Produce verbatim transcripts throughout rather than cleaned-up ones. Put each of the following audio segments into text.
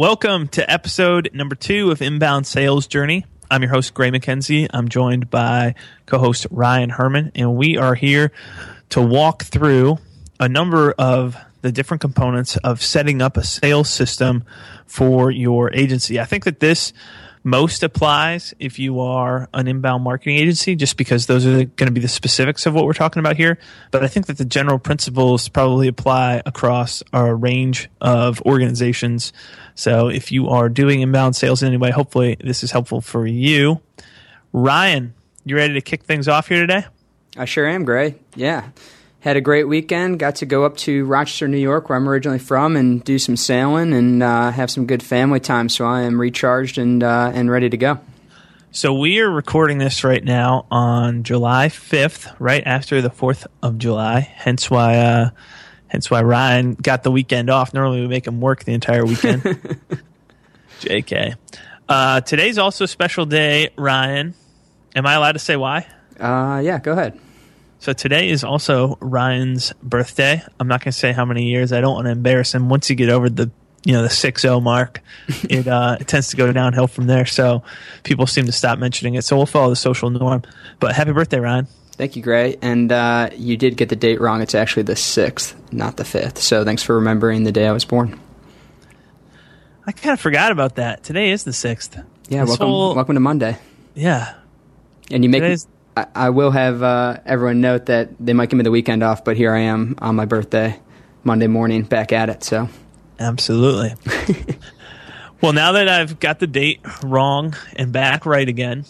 Welcome to episode number two of Inbound Sales Journey. I'm your host, Gray McKenzie. I'm joined by co-host Ryan Herman, and we are here to walk through a number of the different components of setting up a sales system for your agency. I think that this most applies if you are an inbound marketing agency, just because those are going to be the specifics of what we're talking about here. But I think that the general principles probably apply across a range of organizations. So if you are doing inbound sales in any way, hopefully this is helpful for you. Ryan, you ready to kick things off here today? I sure am, Gray. Yeah. Had a great weekend. Got to go up to Rochester, New York, where I'm originally from, and do some sailing and uh, have some good family time. So I am recharged and uh, and ready to go. So we are recording this right now on July fifth, right after the fourth of July. Hence why, uh, hence why Ryan got the weekend off. Normally we make him work the entire weekend. J K. Uh, today's also a special day, Ryan. Am I allowed to say why? Uh, yeah, go ahead. So today is also Ryan's birthday. I'm not going to say how many years. I don't want to embarrass him. Once you get over the, you know, the six oh mark, it, uh, it tends to go downhill from there. So people seem to stop mentioning it. So we'll follow the social norm. But happy birthday, Ryan. Thank you, Gray. And uh, you did get the date wrong. It's actually the sixth, not the fifth. So thanks for remembering the day I was born. I kind of forgot about that. Today is the sixth. Yeah, welcome, whole, welcome to Monday. Yeah. And you make Today's- I will have uh, everyone note that they might give me the weekend off, but here I am on my birthday, Monday morning, back at it. So, absolutely. Well, now that I've got the date wrong and back right again,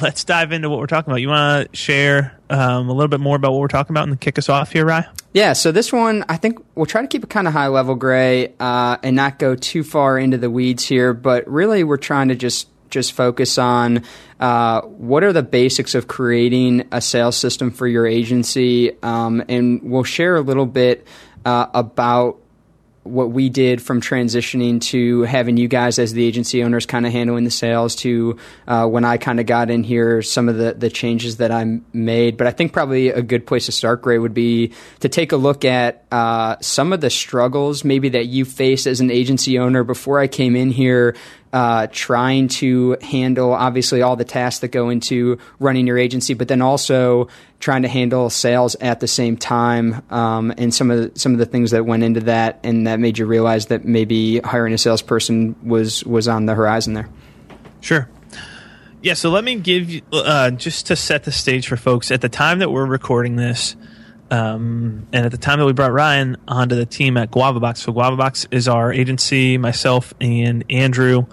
let's dive into what we're talking about. You want to share um, a little bit more about what we're talking about and then kick us off here, Ryan? Yeah, so this one, I think we'll try to keep it kind of high level, Gray, uh, and not go too far into the weeds here, but really we're trying to just just focus on uh, what are the basics of creating a sales system for your agency. Um, and we'll share a little bit uh, about what we did from transitioning to having you guys as the agency owners kind of handling the sales to uh, when I kind of got in here, some of the, the changes that I made. But I think probably a good place to start, Gray, would be to take a look at uh, some of the struggles maybe that you faced as an agency owner before I came in here, uh, trying to handle obviously all the tasks that go into running your agency, but then also trying to handle sales at the same time, um, and some of the, some of the things that went into that and that made you realize that maybe hiring a salesperson was was on the horizon there. Sure. Yeah. So let me give you uh, just to set the stage for folks. At the time that we're recording this, um, and at the time that we brought Ryan onto the team at GuavaBox. So GuavaBox is our agency. Myself and Andrew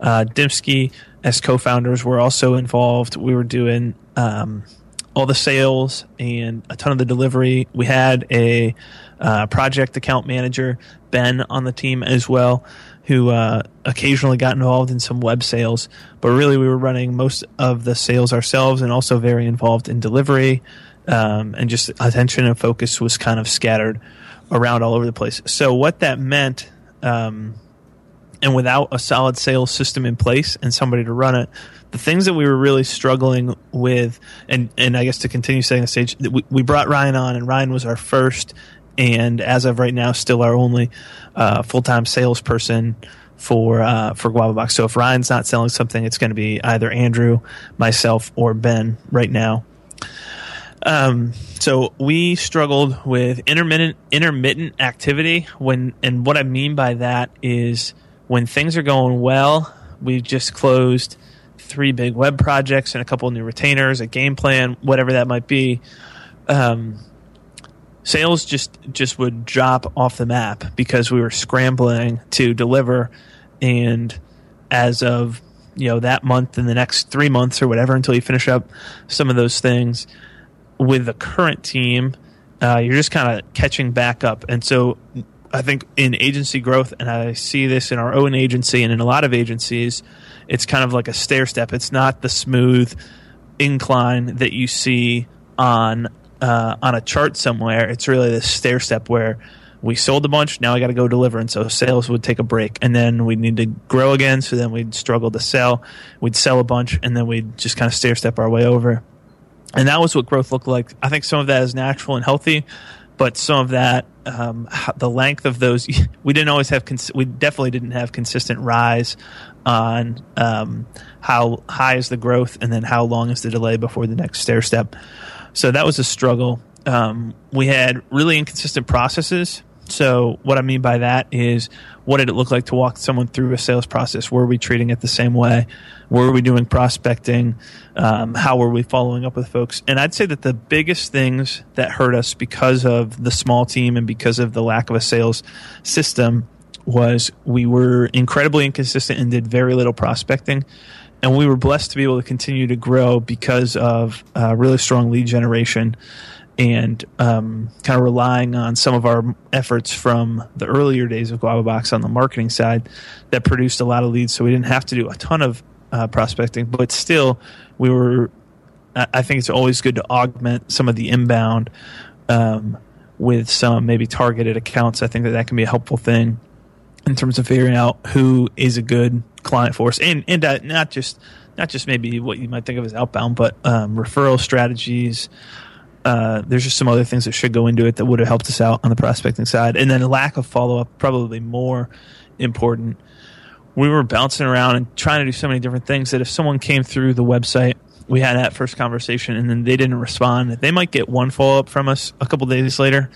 uh, Dimsky as co-founders were also involved. We were doing Um, all the sales and a ton of the delivery. We had a uh, project account manager, Ben, on the team as well, who uh, occasionally got involved in some web sales. But really, we were running most of the sales ourselves and also very involved in delivery. Um, and just attention and focus was kind of scattered around all over the place. So what that meant, um, and without a solid sales system in place and somebody to run it, the things that we were really struggling with, and, and I guess to continue setting the stage, we, we brought Ryan on, and Ryan was our first, and as of right now, still our only uh, full-time salesperson for uh, for GuavaBox. So if Ryan's not selling something, it's going to be either Andrew, myself, or Ben right now. Um, so we struggled with intermittent intermittent activity, when, and what I mean by that is when things are going well, we've just closed three big web projects and a couple of new retainers, a game plan, whatever that might be. Um, sales just just would drop off the map because we were scrambling to deliver. And as of, you know, that month and the next three months or whatever, until you finish up some of those things with the current team, uh, you're just kind of catching back up. And so I think in agency growth, and I see this in our own agency and in a lot of agencies, it's kind of like a stair step. It's not the smooth incline that you see on uh, on a chart somewhere. It's really this stair step where we sold a bunch, now I got to go deliver, and so sales would take a break, and then we'd need to grow again, so then we'd struggle to sell. We'd sell a bunch, and then we'd just kind of stair step our way over. And that was what growth looked like. I think some of that is natural and healthy, but some of that, um, the length of those, we didn't always have, cons- we definitely didn't have consistent rise on um, how high is the growth and then how long is the delay before the next stair step. So that was a struggle. Um, we had really inconsistent processes. So what I mean by that is, what did it look like to walk someone through a sales process? Were we treating it the same way? Were we doing prospecting? Um, how were we following up with folks? And I'd say that the biggest things that hurt us because of the small team and because of the lack of a sales system was we were incredibly inconsistent and did very little prospecting. And we were blessed to be able to continue to grow because of uh, really strong lead generation and um, kind of relying on some of our efforts from the earlier days of GuavaBox on the marketing side that produced a lot of leads. So we didn't have to do a ton of uh, prospecting, but still we were, I think it's always good to augment some of the inbound um, with some maybe targeted accounts. I think that that can be a helpful thing in terms of figuring out who is a good client for us, and, and uh, not just, not just maybe what you might think of as outbound, but um, referral strategies. Uh, there's just some other things that should go into it that would have helped us out on the prospecting side. And then lack of follow-up, probably more important. We were bouncing around and trying to do so many different things that if someone came through the website, we had that first conversation, and then they didn't respond, they might get one follow-up from us a couple days later.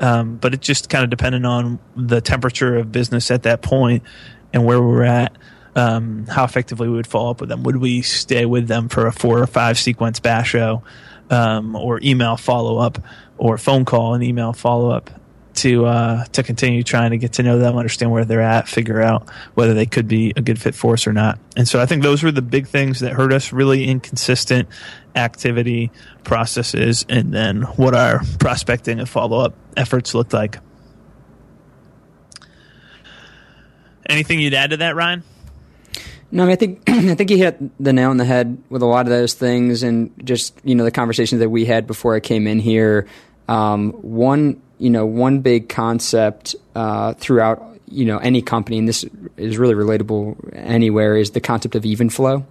Um, but it just kind of depended on the temperature of business at that point and where we were at. Um, how effectively we would follow up with them. Would we stay with them for a four or five sequence basho, um, or email follow up, or phone call and email follow up to uh, to continue trying to get to know them, understand where they're at, figure out whether they could be a good fit for us or not. And so I think those were the big things that hurt us: really inconsistent activity, processes, and then what our prospecting and follow up efforts looked like. Anything you'd add to that, Ryan? No, I mean, I think I think you hit the nail on the head with a lot of those things, and just, you know, the conversations that we had before I came in here. Um, one, you know, one big concept uh, throughout, you know, any company, and this is really relatable anywhere, is the concept of even flow,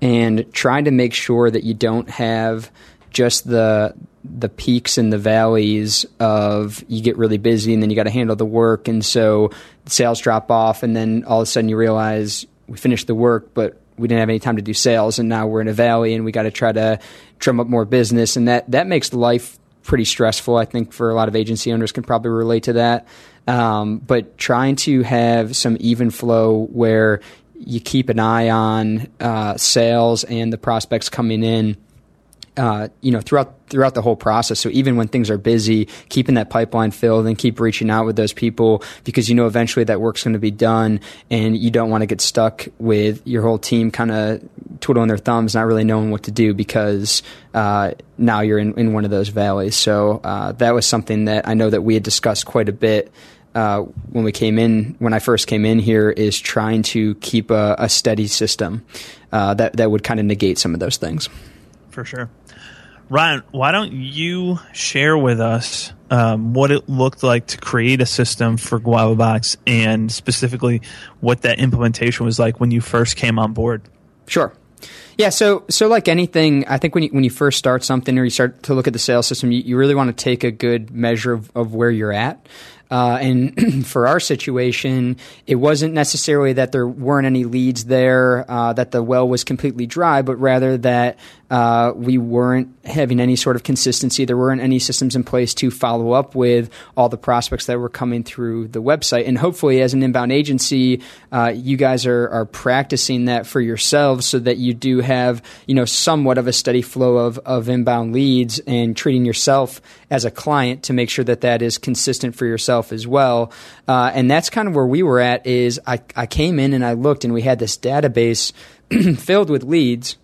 and trying to make sure that you don't have just the the peaks and the valleys of you get really busy and then you got to handle the work, and so sales drop off, and then all of a sudden you realize we finished the work, but we didn't have any time to do sales, and now we're in a valley, and we got to try to drum up more business, and that that makes life pretty stressful. I think for a lot of agency owners can probably relate to that. Um, but trying to have some even flow where you keep an eye on uh, sales and the prospects coming in, uh, you know, throughout throughout the whole process. So even when things are busy, keeping that pipeline filled and keep reaching out with those people, because you know eventually that work's going to be done, and you don't want to get stuck with your whole team kind of twiddling their thumbs, not really knowing what to do, because uh, now you're in, in one of those valleys. So uh, that was something that I know that we had discussed quite a bit uh, when we came in, when I first came in here, is trying to keep a, a steady system uh, that, that would kind of negate some of those things. For sure. Ryan, why don't you share with us um, what it looked like to create a system for GuavaBox, and specifically what that implementation was like when you first came on board? Sure. Yeah. So, so like anything, I think when you, when you first start something or you start to look at the sales system, you, you really want to take a good measure of, of where you're at. Uh, and for our situation, it wasn't necessarily that there weren't any leads there, uh, that the well was completely dry, but rather that uh, we weren't having any sort of consistency. There weren't any systems in place to follow up with all the prospects that were coming through the website. And hopefully, as an inbound agency, uh, you guys are, are practicing that for yourselves, so that you do have, you know, somewhat of a steady flow of, of inbound leads, and treating yourself as a client to make sure that that is consistent for yourself as well. Uh, and that's kind of where we were at. Is I, I came in and I looked, and we had this database filled with leads,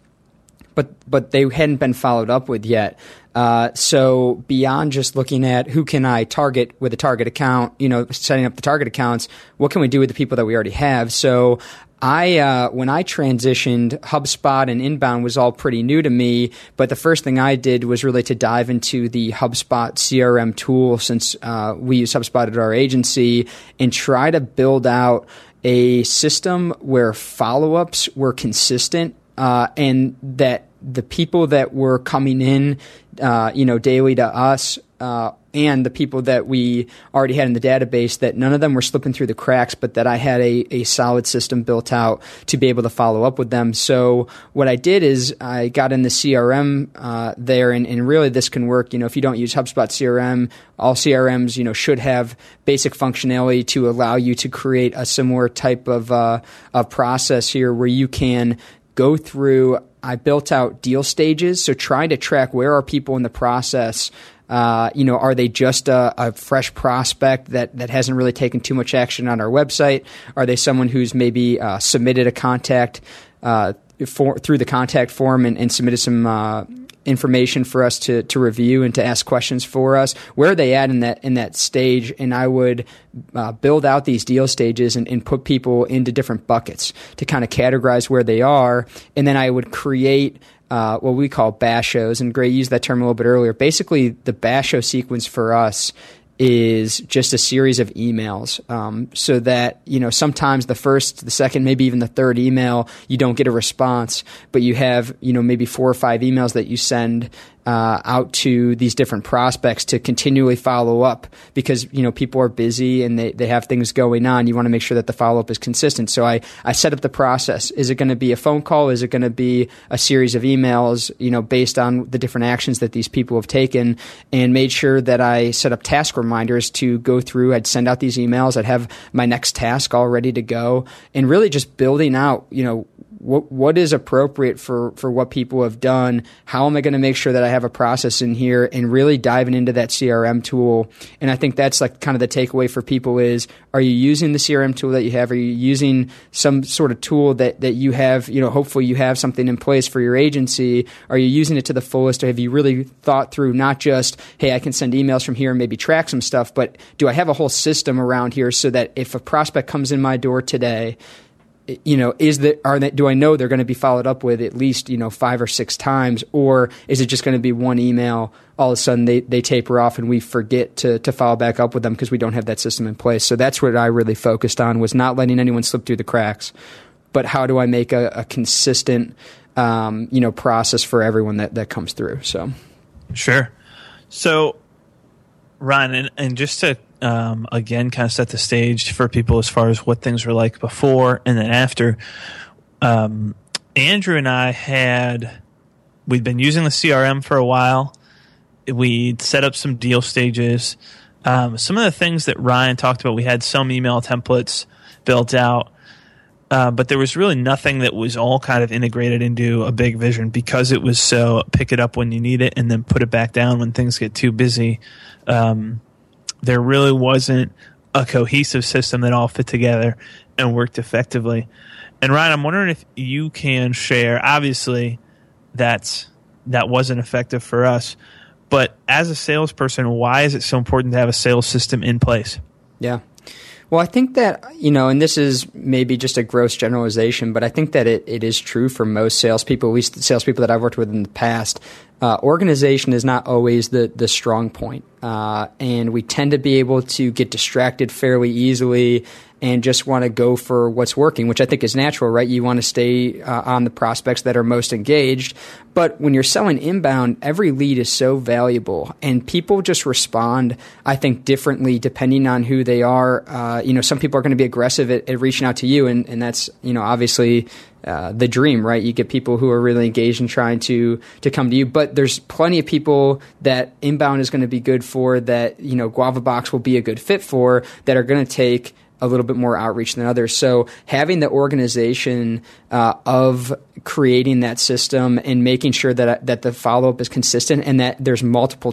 but but they hadn't been followed up with yet. Uh, so beyond just looking at who can I target with a target account, you know, setting up the target accounts, what can we do with the people that we already have? So I, uh, when I transitioned, HubSpot and inbound was all pretty new to me, but the first thing I did was really to dive into the HubSpot C R M tool, since uh, we use HubSpot at our agency, and try to build out a system where follow-ups were consistent, uh, and that the people that were coming in, uh, you know, daily to us uh, and the people that we already had in the database, that none of them were slipping through the cracks, but that I had a, a solid system built out to be able to follow up with them. So what I did is I got in the C R M uh, there, and, and really this can work. You know, if you don't use HubSpot C R M, all C R Ms, you know, should have basic functionality to allow you to create a similar type of uh, a process here where you can go through. I built out deal stages, so trying to track where are people in the process. Uh, you know, are they just a, a fresh prospect that, that hasn't really taken too much action on our website? Are they someone who's maybe uh, submitted a contact uh, for, through the contact form and, and submitted some uh, information for us to, to review and to ask questions for us? Where are they at in that in that stage? And I would uh, build out these deal stages and, and put people into different buckets to kind of categorize where they are, and then I would create Uh, what we call bashos, and Gray used that term a little bit earlier. Basically, the basho sequence for us is just a series of emails, um, so that, you know, sometimes the first, the second, maybe even the third email, you don't get a response, but you have, you know, maybe four or five emails that you send uh, out to these different prospects to continually follow up, because, you know, people are busy and they, they have things going on. You want to make sure that the follow-up is consistent. So I, I set up the process. Is it going to be a phone call? Is it going to be a series of emails, you know, based on the different actions that these people have taken? And made sure that I set up task reminders to go through. I'd send out these emails. I'd have my next task all ready to go, and really just building out, you know, What, what is appropriate for, for what people have done? How am I going to make sure that I have a process in here, and really diving into that C R M tool? And I think that's like kind of the takeaway for people is, are you using the C R M tool that you have? Are you using some sort of tool that, that you have, you know, hopefully you have something in place for your agency? Are you using it to the fullest? Or have you really thought through not just, hey, I can send emails from here and maybe track some stuff, but do I have a whole system around here so that if a prospect comes in my door today, you know, is that, are that, do I know they're going to be followed up with at least, you know, five or six times, or is it just going to be one email? All of a sudden they, they taper off and we forget to, to follow back up with them because we don't have that system in place. So that's what I really focused on, was not letting anyone slip through the cracks, but how do I make a, a consistent, um, you know, process for everyone that, that comes through. So. Sure. So Ryan, and, and just to, Um, again, kind of set the stage for people as far as what things were like before and then after. Um, Andrew and I had, we'd been using the C R M for a while. We'd set up some deal stages. Um, some of the things that Ryan talked about, we had some email templates built out, uh, but there was really nothing that was all kind of integrated into a big vision, because it was so pick it up when you need it and then put it back down when things get too busy. Um, There really wasn't a cohesive system that all fit together and worked effectively. And Ryan, I'm wondering if you can share, obviously that's, that wasn't effective for us, but as a salesperson, why is it so important to have a sales system in place? Yeah. Well, I think that, you know, and this is maybe just a gross generalization, but I think that it, it is true for most salespeople, at least the salespeople that I've worked with in the past. Uh, organization is not always the, the strong point. Uh, and we tend to be able to get distracted fairly easily and just want to go for what's working, which I think is natural, right? You want to stay uh, on the prospects that are most engaged. But when you're selling inbound, every lead is so valuable, and people just respond, I think, differently depending on who they are. Uh, you know, some people are going to be aggressive at, at reaching out to you, and, and that's, you know, obviously uh, the dream, right? You get people who are really engaged in trying to to come to you. But there's plenty of people that inbound is going to be good for, that, you know, GuavaBox will be a good fit for, that are going to take a little bit more outreach than others. So having the organization uh, of creating that system and making sure that that the follow-up is consistent, and that there's multiple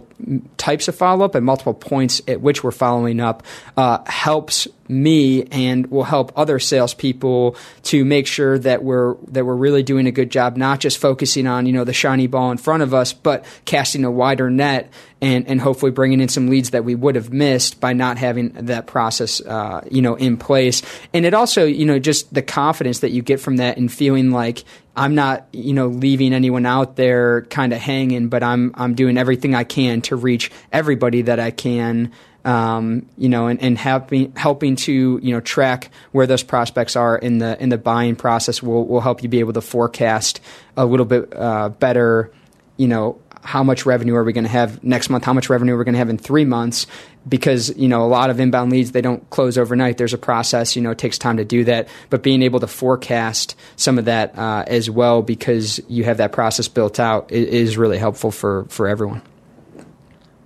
types of follow-up and multiple points at which we're following up uh, helps me and will help other salespeople to make sure that we're that we're really doing a good job, not just focusing on, you know, the shiny ball in front of us, but casting a wider net and and hopefully bringing in some leads that we would have missed by not having that process, uh, you know, in place. And it also, you know, just the confidence that you get from that and feeling like, I'm not, you know, leaving anyone out there kind of hanging, but I'm I'm doing everything I can to reach everybody that I can. Um, you know, and, and helping helping to, you know, track where those prospects are in the in the buying process will will help you be able to forecast a little bit uh, better, you know, how much revenue are we going to have next month, how much revenue we're going to have in three months, because, you know, a lot of inbound leads, they don't close overnight. There's a process, you know, it takes time to do that, but being able to forecast some of that uh, as well, because you have that process built out, is really helpful for, for everyone.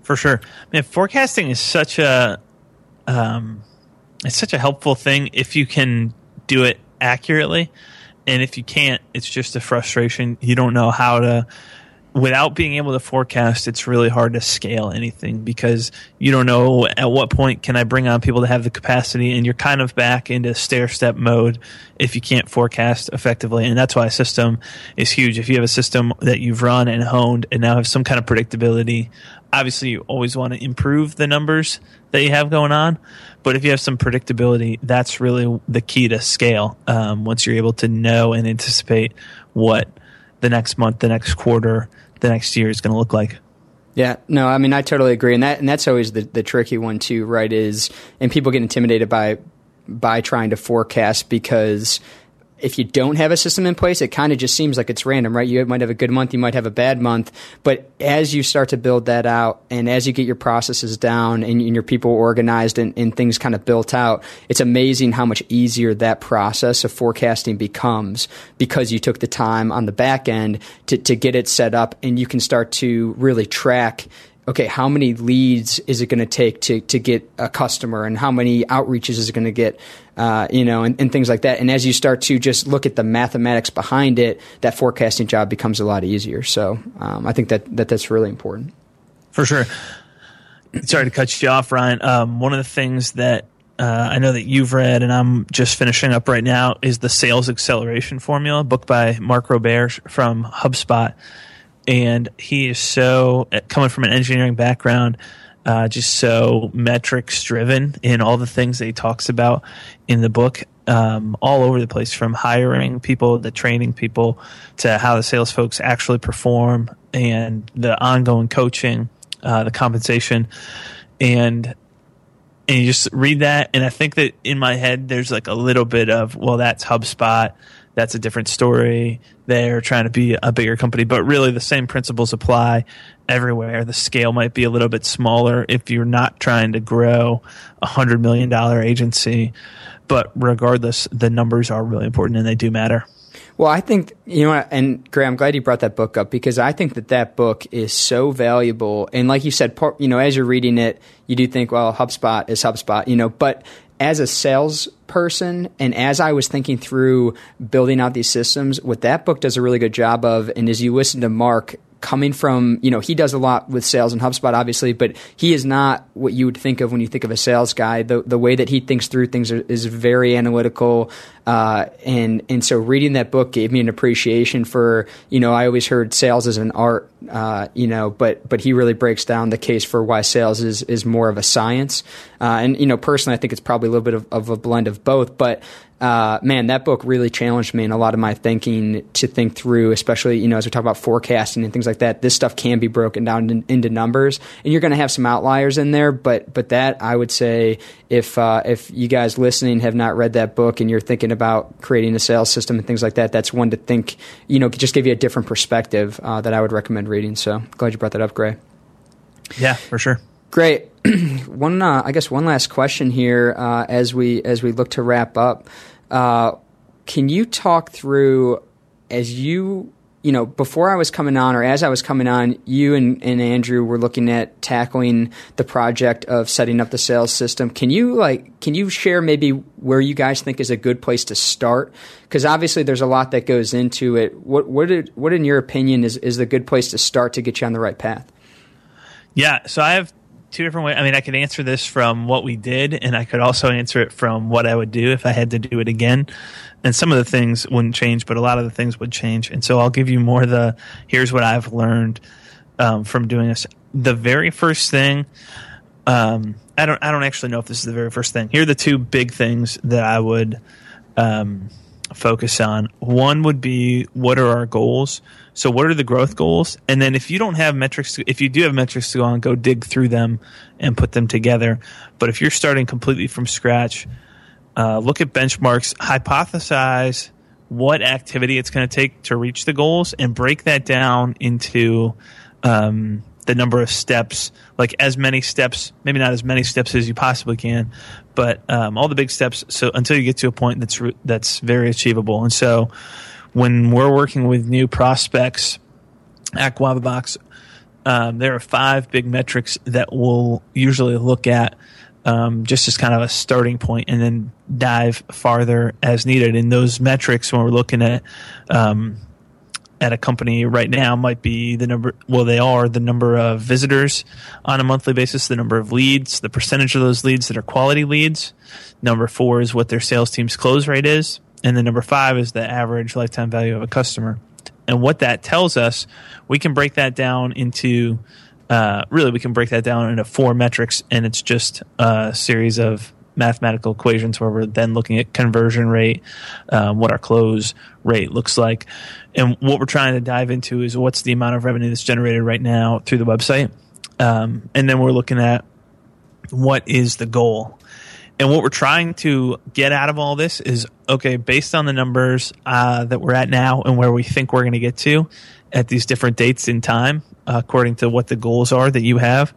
For sure. I mean, forecasting is such a, um, it's such a helpful thing if you can do it accurately. And if you can't, it's just a frustration. You don't know how to, without being able to forecast, it's really hard to scale anything, because you don't know at what point can I bring on people to have the capacity, and you're kind of back into stair-step mode if you can't forecast effectively. And that's why a system is huge. If you have a system that you've run and honed and now have some kind of predictability, obviously you always want to improve the numbers that you have going on. But if you have some predictability, that's really the key to scale. Um, once you're able to know and anticipate what the next month, the next quarter, the next year is going to look like. Yeah, no, I mean, I totally agree. And that and that's always the, the tricky one too, right, is, and people get intimidated by by trying to forecast, because if you don't have a system in place, it kind of just seems like it's random, right? You might have a good month, you might have a bad month, but as you start to build that out, and as you get your processes down, and, and your people organized, and, and things kind of built out, it's amazing how much easier that process of forecasting becomes, because you took the time on the back end to, to get it set up, and you can start to really track, okay, how many leads is it going to take to to get a customer, and how many outreaches is it going to get, uh, you know, and, and things like that. And as you start to just look at the mathematics behind it, that forecasting job becomes a lot easier. So um, I think that, that that's really important. For sure. Sorry to cut you off, Ryan. Um, one of the things that uh, I know that you've read, and I'm just finishing up right now, is the Sales Acceleration Formula, a book by Mark Roberge from HubSpot. And he is so, coming from an engineering background, uh, just so metrics driven in all the things that he talks about in the book, um, all over the place, from hiring people to training people to how the sales folks actually perform, and the ongoing coaching, uh, the compensation. And and you just read that, and I think that in my head there's like a little bit of, well, that's HubSpot. That's a different story. They're trying to be a bigger company, but really the same principles apply everywhere. The scale might be a little bit smaller if you're not trying to grow a hundred million dollar agency, but regardless, the numbers are really important and they do matter. Well, I think, you know, and Gray, I'm glad you brought that book up, because I think that that book is so valuable. And like you said, part, you know, as you're reading it, you do think, well, HubSpot is HubSpot, you know, but as a salesperson, and as I was thinking through building out these systems, what that book does a really good job of, and as you listen to Mark, coming from, you know, he does a lot with sales and HubSpot, obviously, but he is not what you would think of when you think of a sales guy. The the way that he thinks through things are, is very analytical. Uh, and, and so reading that book gave me an appreciation for, you know, I always heard sales as an art, uh, you know, but, but he really breaks down the case for why sales is, is more of a science. Uh, and, you know, personally, I think it's probably a little bit of, of a blend of both, but, uh, man, that book really challenged me in a lot of my thinking to think through, especially, you know, as we talk about forecasting and things like that, this stuff can be broken down in, into numbers, and you're going to have some outliers in there, but, but that I would say, if, uh, if you guys listening have not read that book and you're thinking about creating a sales system and things like that, that's one to think, you know, could just give you a different perspective uh, that I would recommend reading. So glad you brought that up, Gray. Yeah, for sure. Great. one, uh, I guess one last question here uh, as we as we look to wrap up. Uh, can you talk through, as you, you know, before I was coming on, or as I was coming on, you and, and Andrew were looking at tackling the project of setting up the sales system. Can you like, can you share maybe where you guys think is a good place to start? Because obviously there's a lot that goes into it. What, what did, what in your opinion is, is the good place to start to get you on the right path? Yeah. So I have two different ways. I mean, I could answer this from what we did, and I could also answer it from what I would do if I had to do it again. And some of the things wouldn't change, but a lot of the things would change. And so I'll give you more the, here's what I've learned um, from doing this. The very first thing, um, I don't I don't actually know if this is the very first thing. Here are the two big things that I would um, focus on. One would be, what are our goals? So what are the growth goals? And then if you don't have metrics, if you do have metrics to go on, go dig through them and put them together. But if you're starting completely from scratch, uh, look at benchmarks, hypothesize what activity it's going to take to reach the goals, and break that down into um, the number of steps, like as many steps, maybe not as many steps as you possibly can, but um, all the big steps. So until you get to a point that's re- that's very achievable. And so when we're working with new prospects at GuavaBox, um, there are five big metrics that we'll usually look at um, just as kind of a starting point, and then dive farther as needed. And those metrics, when we're looking at um, at a company right now, might be the number, well, they are the number of visitors on a monthly basis, the number of leads, the percentage of those leads that are quality leads. Number four is what their sales team's close rate is. And then number five is the average lifetime value of a customer. And what that tells us, we can break that down into, uh, really, we can break that down into four metrics, and it's just a series of mathematical equations where we're then looking at conversion rate, um, what our close rate looks like. And what we're trying to dive into is what's the amount of revenue that's generated right now through the website. Um, and then we're looking at what is the goal. And what we're trying to get out of all this is, okay, based on the numbers uh, that we're at now and where we think we're going to get to at these different dates in time, uh, according to what the goals are that you have,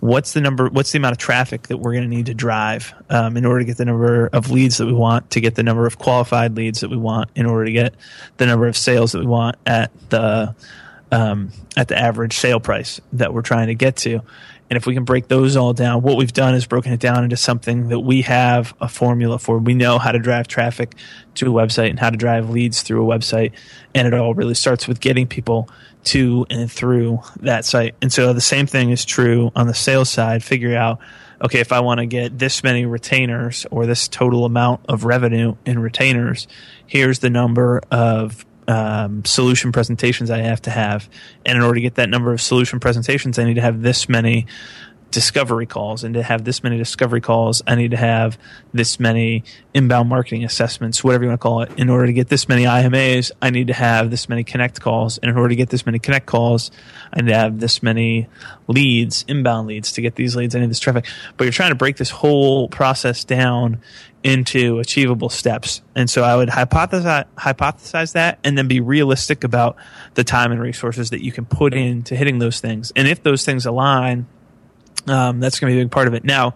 what's the number? What's the amount of traffic that we're going to need to drive um, in order to get the number of leads that we want, to get the number of qualified leads that we want, in order to get the number of sales that we want at the um, at the average sale price that we're trying to get to. And if we can break those all down, what we've done is broken it down into something that we have a formula for. We know how to drive traffic to a website and how to drive leads through a website, and it all really starts with getting people to and through that site. And so the same thing is true on the sales side. Figure out, okay, if I want to get this many retainers or this total amount of revenue in retainers, here's the number of um, solution presentations I have to have. And in order to get that number of solution presentations, I need to have this many discovery calls. And to have this many discovery calls, I need to have this many inbound marketing assessments, whatever you want to call it. In order to get this many I M As, I need to have this many connect calls. And in order to get this many connect calls, I need to have this many leads, inbound leads. To get these leads, I need this traffic. But you're trying to break this whole process down into achievable steps. And so I would hypothesize, hypothesize that, and then be realistic about the time and resources that you can put into hitting those things. And if those things align, Um, that's going to be a big part of it. Now,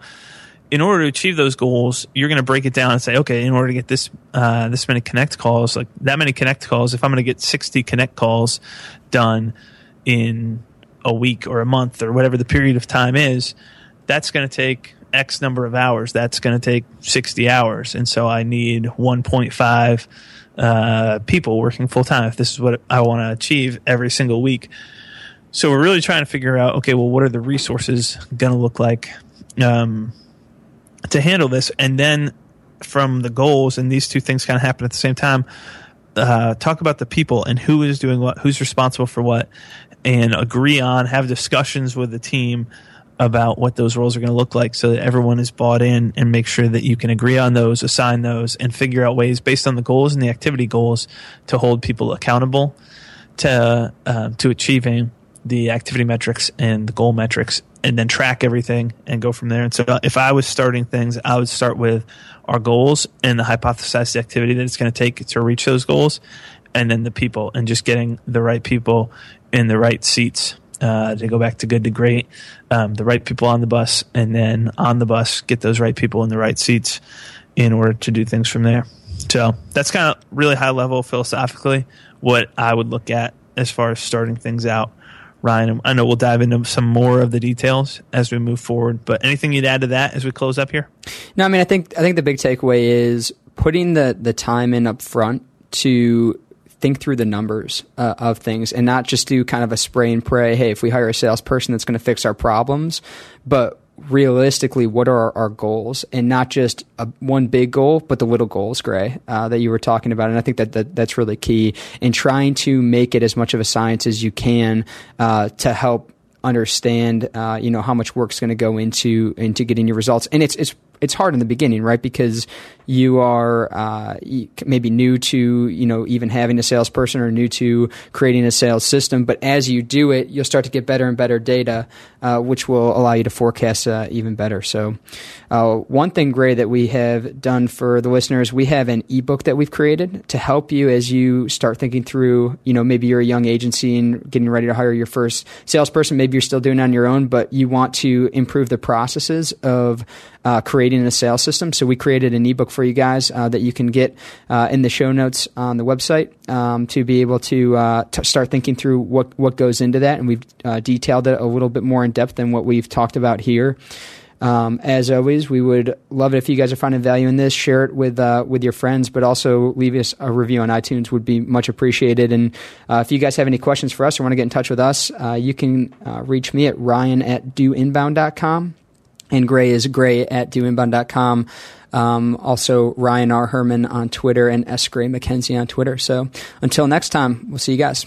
in order to achieve those goals, you're going to break it down and say, okay, in order to get this uh, this many connect calls, like that many connect calls, if I'm going to get sixty connect calls done in a week or a month or whatever the period of time is, that's going to take X number of hours. That's going to take sixty hours. And so I need one point five uh, people working full time if this is what I want to achieve every single week. So we're really trying to figure out, okay, well, what are the resources going to look like um, to handle this? And then from the goals, and these two things kind of happen at the same time, uh, talk about the people and who is doing what, who's responsible for what, and agree on, have discussions with the team about what those roles are going to look like so that everyone is bought in, and make sure that you can agree on those, assign those, and figure out ways based on the goals and the activity goals to hold people accountable to uh, to achieving the activity metrics and the goal metrics, and then track everything and go from there. And so if I was starting things, I would start with our goals and the hypothesized activity that it's going to take to reach those goals, and then the people, and just getting the right people in the right seats uh, to go back to good to great, um, the right people on the bus, and then on the bus, get those right people in the right seats in order to do things from there. So that's kind of really high level philosophically what I would look at as far as starting things out. Ryan, I know we'll dive into some more of the details as we move forward, but anything you'd add to that as we close up here? No, I mean, I think I think the big takeaway is putting the, the time in up front to think through the numbers uh, of things, and not just do kind of a spray and pray, hey, if we hire a salesperson, that's going to fix our problems, but realistically, what are our, our goals, and not just a, one big goal, but the little goals, Gray, uh, that you were talking about. And I think that, that that's really key in trying to make it as much of a science as you can uh, to help understand, uh, you know, how much work's going to go into into getting your results. And it's it's it's hard in the beginning, right? Because you are uh, maybe new to, you know, even having a salesperson or new to creating a sales system. But as you do it, you'll start to get better and better data, uh, which will allow you to forecast uh, even better. So uh, one thing, Gray, that we have done for the listeners, we have an ebook that we've created to help you as you start thinking through, you know, maybe you're a young agency and getting ready to hire your first salesperson. Maybe you're still doing it on your own, but you want to improve the processes of Uh, creating a sales system. So we created an ebook for you guys uh, that you can get uh, in the show notes on the website um, to be able to, uh, to start thinking through what, what goes into that. And we've uh, detailed it a little bit more in depth than what we've talked about here. Um, as always, we would love it if you guys are finding value in this. Share it with uh, with your friends, but also leave us a review on iTunes would be much appreciated. And uh, if you guys have any questions for us or want to get in touch with us, uh, you can uh, reach me at ryan at doinbound dot com. And Gray is Gray at doinbound dot com. Um, also, Ryan R. Herman on Twitter and S. Gray McKenzie on Twitter. So until next time, we'll see you guys.